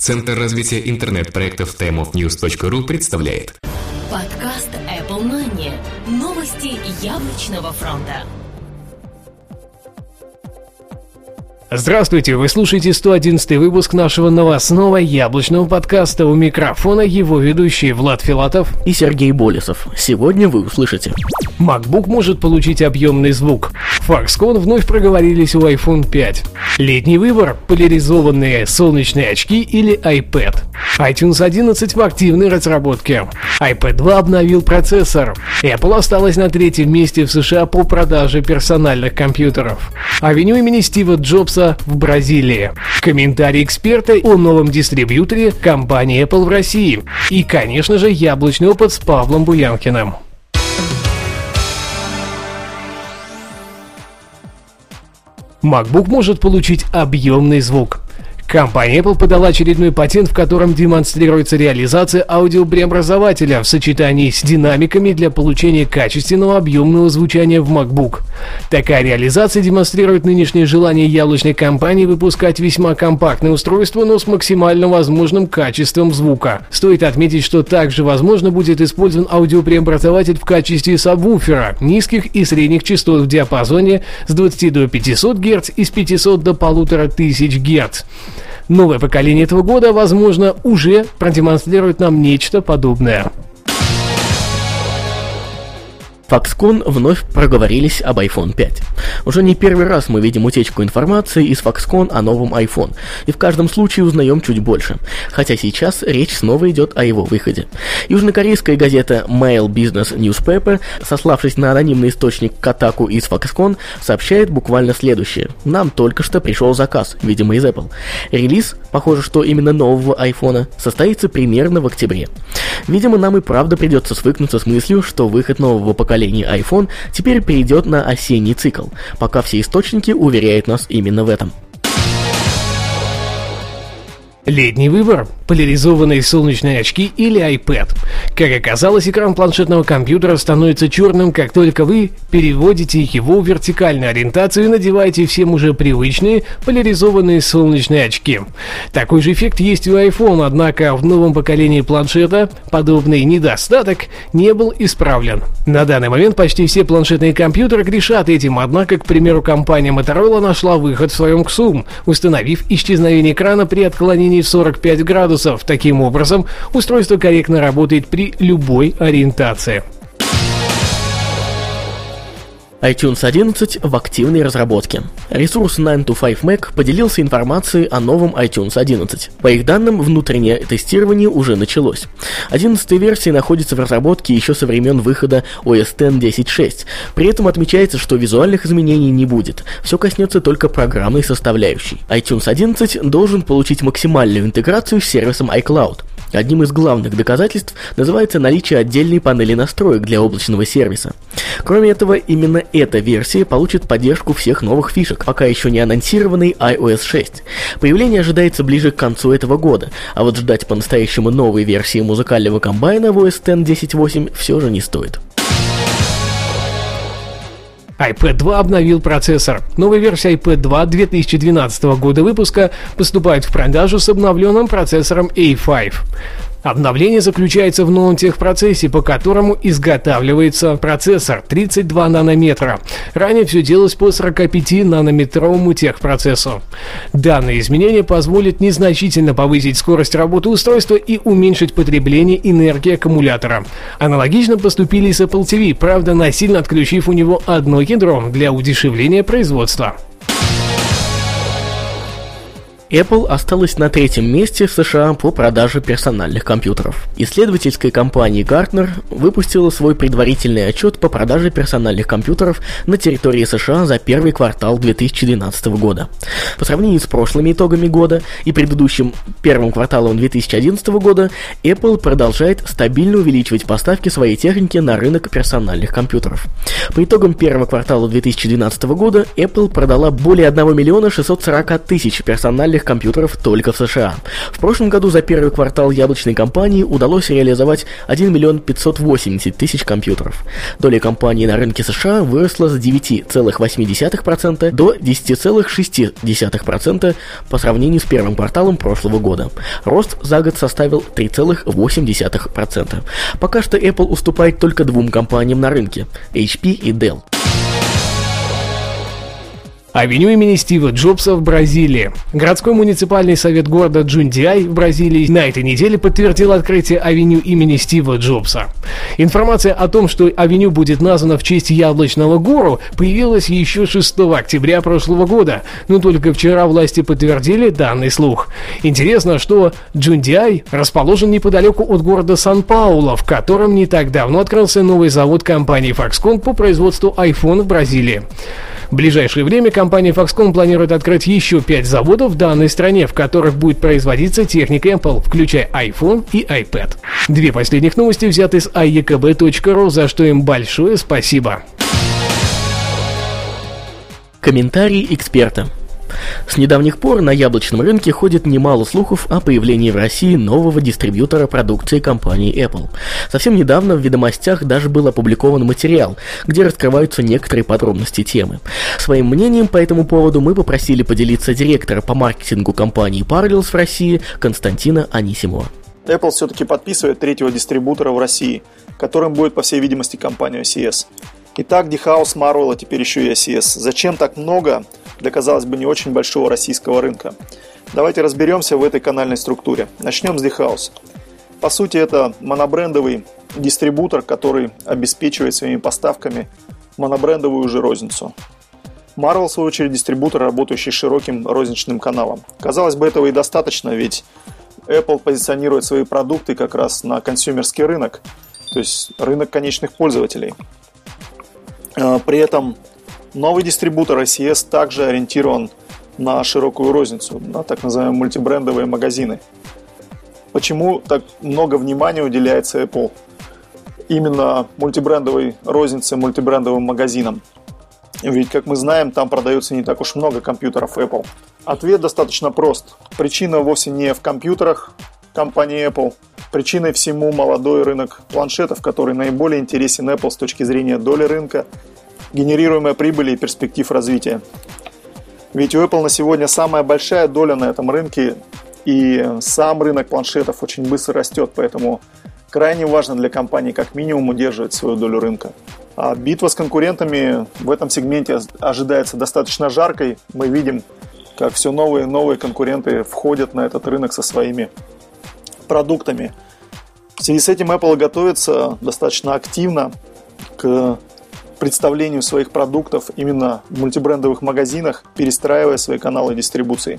Центр развития интернет-проектов timeofnews.ru представляет подкаст Apple Mania. Новости яблочного фронта. Здравствуйте, вы слушаете 111 выпуск нашего новостного яблочного подкаста. У микрофона его ведущие Влад Филатов и Сергей Болесов. Сегодня вы услышите: MacBook может получить объемный звук. Foxconn вновь проговорились у iPhone 5. Летний выбор: поляризованные солнечные очки или iPad. iTunes 11 в активной разработке. iPad 2 обновил процессор. Apple осталась на третьем месте в США по продаже персональных компьютеров. Авеню имени Стива Джобса в Бразилии. Комментарий эксперта о новом дистрибьюторе компании Apple в России. И, конечно же, яблочный опыт с Павлом Буянкиным. MacBook может получить объемный звук. Компания Apple подала очередной патент, в котором демонстрируется реализация аудиопреобразователя в сочетании с динамиками для получения качественного объемного звучания в MacBook. Такая реализация демонстрирует нынешнее желание яблочной компании выпускать весьма компактное устройство, но с максимально возможным качеством звука. Стоит отметить, что также возможно будет использован аудиопреобразователь в качестве сабвуфера низких и средних частот в диапазоне с 20 до 500 Гц и с 500 до 1500 Гц. Новое поколение этого года, возможно, уже продемонстрирует нам нечто подобное. Foxconn вновь проговорились об iPhone 5. Уже не первый раз мы видим утечку информации из Foxconn о новом iPhone, и в каждом случае узнаем чуть больше, хотя сейчас речь снова идет о его выходе. Южнокорейская газета Mail Business Newspaper, сославшись на анонимный источник Kotaku из Foxconn, сообщает буквально следующее: нам только что пришел заказ, видимо, из Apple. Релиз, похоже, что именно нового iPhone, состоится примерно в октябре. Видимо, нам и правда придется свыкнуться с мыслью, что выход нового поколения iPhone теперь перейдет на осенний цикл, пока все источники уверяют нас именно в этом. Летний выбор: поляризованные солнечные очки или iPad. Как оказалось, экран планшетного компьютера становится черным, как только вы переводите его в вертикальную ориентацию и надеваете всем уже привычные поляризованные солнечные очки. Такой же эффект есть и у iPhone, однако в новом поколении планшета подобный недостаток не был исправлен. На данный момент почти все планшетные компьютеры грешат этим, однако, к примеру, компания Motorola нашла выход в своем Xoom, установив исчезновение экрана при отклонении 45 градусов. Таким образом, устройство корректно работает при любой ориентации. iTunes 11 в активной разработке. Ресурс 9to5Mac поделился информацией о новом iTunes 11. По их данным, внутреннее тестирование уже началось. 11-я версия находится в разработке еще со времен выхода OS X 10.6. При этом отмечается, что визуальных изменений не будет. Все коснется только программной составляющей. iTunes 11 должен получить максимальную интеграцию с сервисом iCloud. Одним из главных доказательств называется наличие отдельной панели настроек для облачного сервиса. Кроме этого, именно эта версия получит поддержку всех новых фишек, пока еще не анонсированный iOS 6. Появление ожидается ближе к концу этого года, а вот ждать по-настоящему новой версии музыкального комбайна в OS X 10.8 все же не стоит. iPad 2 обновил процессор. Новая версия iPad 2 2012 года выпуска поступает в продажу с обновленным процессором A5. Обновление заключается в новом техпроцессе, по которому изготавливается процессор 32 нанометра. Ранее все делалось по 45-нанометровому техпроцессу. Данное изменение позволит незначительно повысить скорость работы устройства и уменьшить потребление энергии аккумулятора. Аналогично поступили и с Apple TV, правда, насильно отключив у него одно ядро для удешевления производства. Apple осталась на третьем месте в США по продаже персональных компьютеров. Исследовательская компания Gartner выпустила свой предварительный отчет по продаже персональных компьютеров на территории США за первый квартал 2012 года. По сравнению с прошлыми итогами года и предыдущим первым кварталом 2011 года, Apple продолжает стабильно увеличивать поставки своей техники на рынок персональных компьютеров. По итогам первого квартала 2012 года Apple продала более 1 640 000 персональных мобильных компьютеров только в США. В прошлом году за первый квартал яблочной компании удалось реализовать 1 миллион 580 тысяч компьютеров. Доля компании на рынке США выросла с 9,8% до 10,6% по сравнению с первым кварталом прошлого года. Рост за год составил 3,8%. Пока что Apple уступает только двум компаниям на рынке – HP и Dell. Авеню имени Стива Джобса в Бразилии. Городской муниципальный совет города Джундиай в Бразилии на этой неделе подтвердил открытие авеню имени Стива Джобса. Информация о том, что авеню будет названа в честь яблочного гуру, появилась еще 6 октября прошлого года, но только вчера власти подтвердили данный слух. Интересно, что Джундиай расположен неподалеку от города Сан-Пауло, в котором не так давно открылся новый завод компании Foxconn по производству iPhone в Бразилии. В ближайшее время компания Foxconn планирует открыть еще 5 заводов в данной стране, в которых будет производиться техника Apple, включая iPhone и iPad. 2 последних новости взяты с iekb.ru, за что им большое спасибо. Комментарий эксперта. С недавних пор на яблочном рынке ходит немало слухов о появлении в России нового дистрибьютора продукции компании Apple. Совсем недавно в «Ведомостях» даже был опубликован материал, где раскрываются некоторые подробности темы. Своим мнением по этому поводу мы попросили поделиться директора по маркетингу компании Parallels в России Константина Анисимова. Apple все-таки подписывает третьего дистрибьютора в России, которым будет, по всей видимости, компания OS X. Итак, DiHouse, Marvel, а теперь еще и OS X. Зачем так много для, казалось бы, не очень большого российского рынка? Давайте разберемся в этой канальной структуре. Начнем с DiHouse. По сути, это монобрендовый дистрибутор, который обеспечивает своими поставками монобрендовую же розницу. Marvel, в свою очередь, дистрибутор, работающий широким розничным каналом. Казалось бы, этого и достаточно, ведь Apple позиционирует свои продукты как раз на консюмерский рынок, то есть рынок конечных пользователей. При этом новый дистрибутор OS X также ориентирован на широкую розницу, на так называемые мультибрендовые магазины. Почему так много внимания уделяется Apple именно мультибрендовой рознице, мультибрендовым магазинам? Ведь, как мы знаем, там продается не так уж много компьютеров Apple. Ответ достаточно прост. Причина вовсе не в компьютерах компании Apple. Причиной всему молодой рынок планшетов, который наиболее интересен Apple с точки зрения доли рынка, генерируемой прибыли и перспектив развития. Ведь у Apple на сегодня самая большая доля на этом рынке, и сам рынок планшетов очень быстро растет, поэтому крайне важно для компании как минимум удерживать свою долю рынка. А битва с конкурентами в этом сегменте ожидается достаточно жаркой. Мы видим, как все новые и новые конкуренты входят на этот рынок со своими продуктами. В связи с этим Apple готовится достаточно активно к представлению своих продуктов именно в мультибрендовых магазинах, перестраивая свои каналы дистрибуции.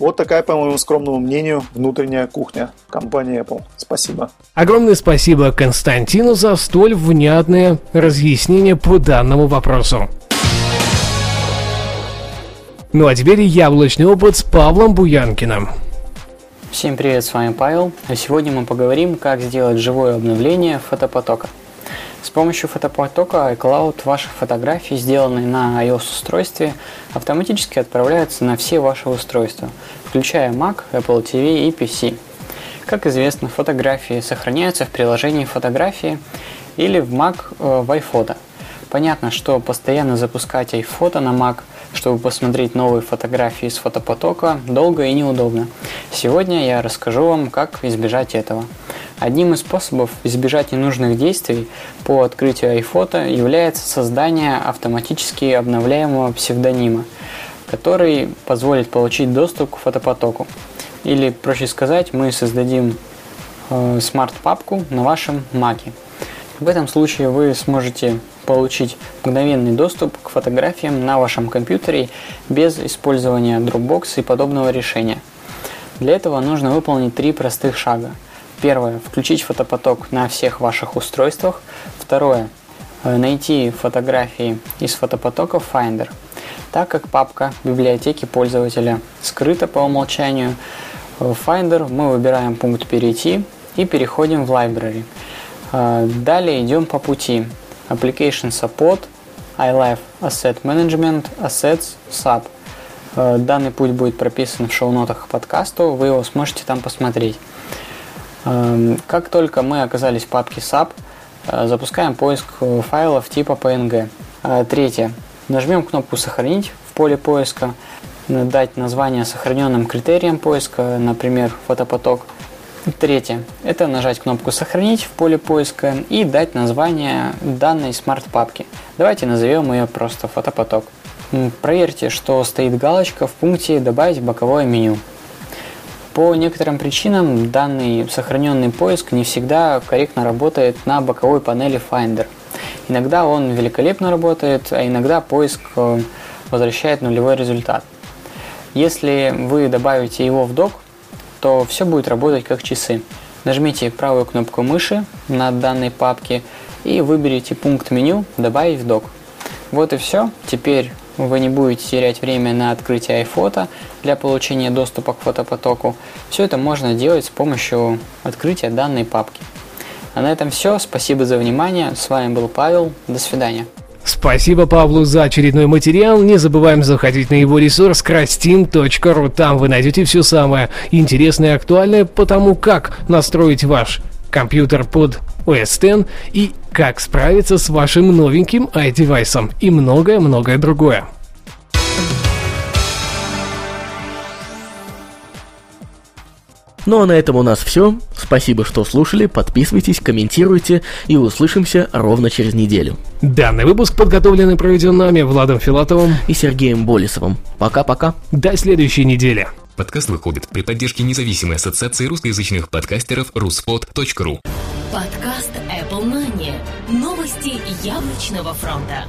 Вот такая, по моему скромному мнению, внутренняя кухня компании Apple. Спасибо. Огромное спасибо Константину за столь внятное разъяснение по данному вопросу. Ну а теперь яблочный опыт с Павлом Буянкиным. Всем привет, с вами Павел. А сегодня мы поговорим, как сделать живое обновление фотопотока. С помощью фотопотока iCloud ваши фотографии, сделанные на iOS-устройстве, автоматически отправляются на все ваши устройства, включая Mac, Apple TV и PC. Как известно, фотографии сохраняются в приложении «Фотографии» или в Mac в iPhoto. Понятно, что постоянно запускать iPhoto на Mac, чтобы посмотреть новые фотографии из фотопотока, долго и неудобно. Сегодня я расскажу вам, как избежать этого. Одним из способов избежать ненужных действий по открытию iPhoto является создание автоматически обновляемого псевдонима, который позволит получить доступ к фотопотоку. Или, проще сказать, мы создадим смарт-папку на вашем Mac'е. В этом случае вы сможете получить мгновенный доступ к фотографиям на вашем компьютере без использования Dropbox и подобного решения. Для этого нужно выполнить 3 простых шага. Первое. Включить фотопоток на всех ваших устройствах. Второе. Найти фотографии из фотопотока в Finder. Так как папка библиотеки пользователя скрыта по умолчанию, в Finder мы выбираем пункт «Перейти» и переходим в Library. Далее идем по пути Application Support, iLife Asset Management, Assets, Sub. Данный путь будет прописан в шоу-нотах к подкасту, вы его сможете там посмотреть. Как только мы оказались в папке SAP, запускаем поиск файлов типа PNG. Третье. Нажмем кнопку «Сохранить» в поле поиска, дать название сохраненным критериям поиска, например, «Фотопоток». Третье. Это нажать кнопку «Сохранить» в поле поиска и дать название данной смарт-папки. Давайте назовем ее просто «Фотопоток». Проверьте, что стоит галочка в пункте «Добавить в боковое меню». По некоторым причинам данный сохраненный поиск не всегда корректно работает на боковой панели Finder. Иногда он великолепно работает, а иногда поиск возвращает нулевой результат. Если вы добавите его в Dock, то все будет работать как часы. Нажмите правую кнопку мыши на данной папке и выберите пункт меню «Добавить в Dock». Вот и все. Теперь вы не будете терять время на открытие iPhoto для получения доступа к фотопотоку. Все это можно делать с помощью открытия данной папки. А на этом все. Спасибо за внимание. С вами был Павел. До свидания. Спасибо Павлу за очередной материал. Не забываем заходить на его ресурс krastin.ru. Там вы найдете все самое интересное и актуальное по тому, как настроить ваш компьютер под OS X и как справиться с вашим новеньким iDevice и многое-многое другое. Ну а на этом у нас все. Спасибо, что слушали, подписывайтесь, комментируйте и услышимся ровно через неделю. Данный выпуск подготовлен и проведен нами, Владом Филатовым и Сергеем Болесовым. Пока-пока. До следующей недели. Подкаст выходит при поддержке независимой ассоциации русскоязычных подкастеров ruspod.ru. Подкаст Apple Mania. Новости яблочного фронта.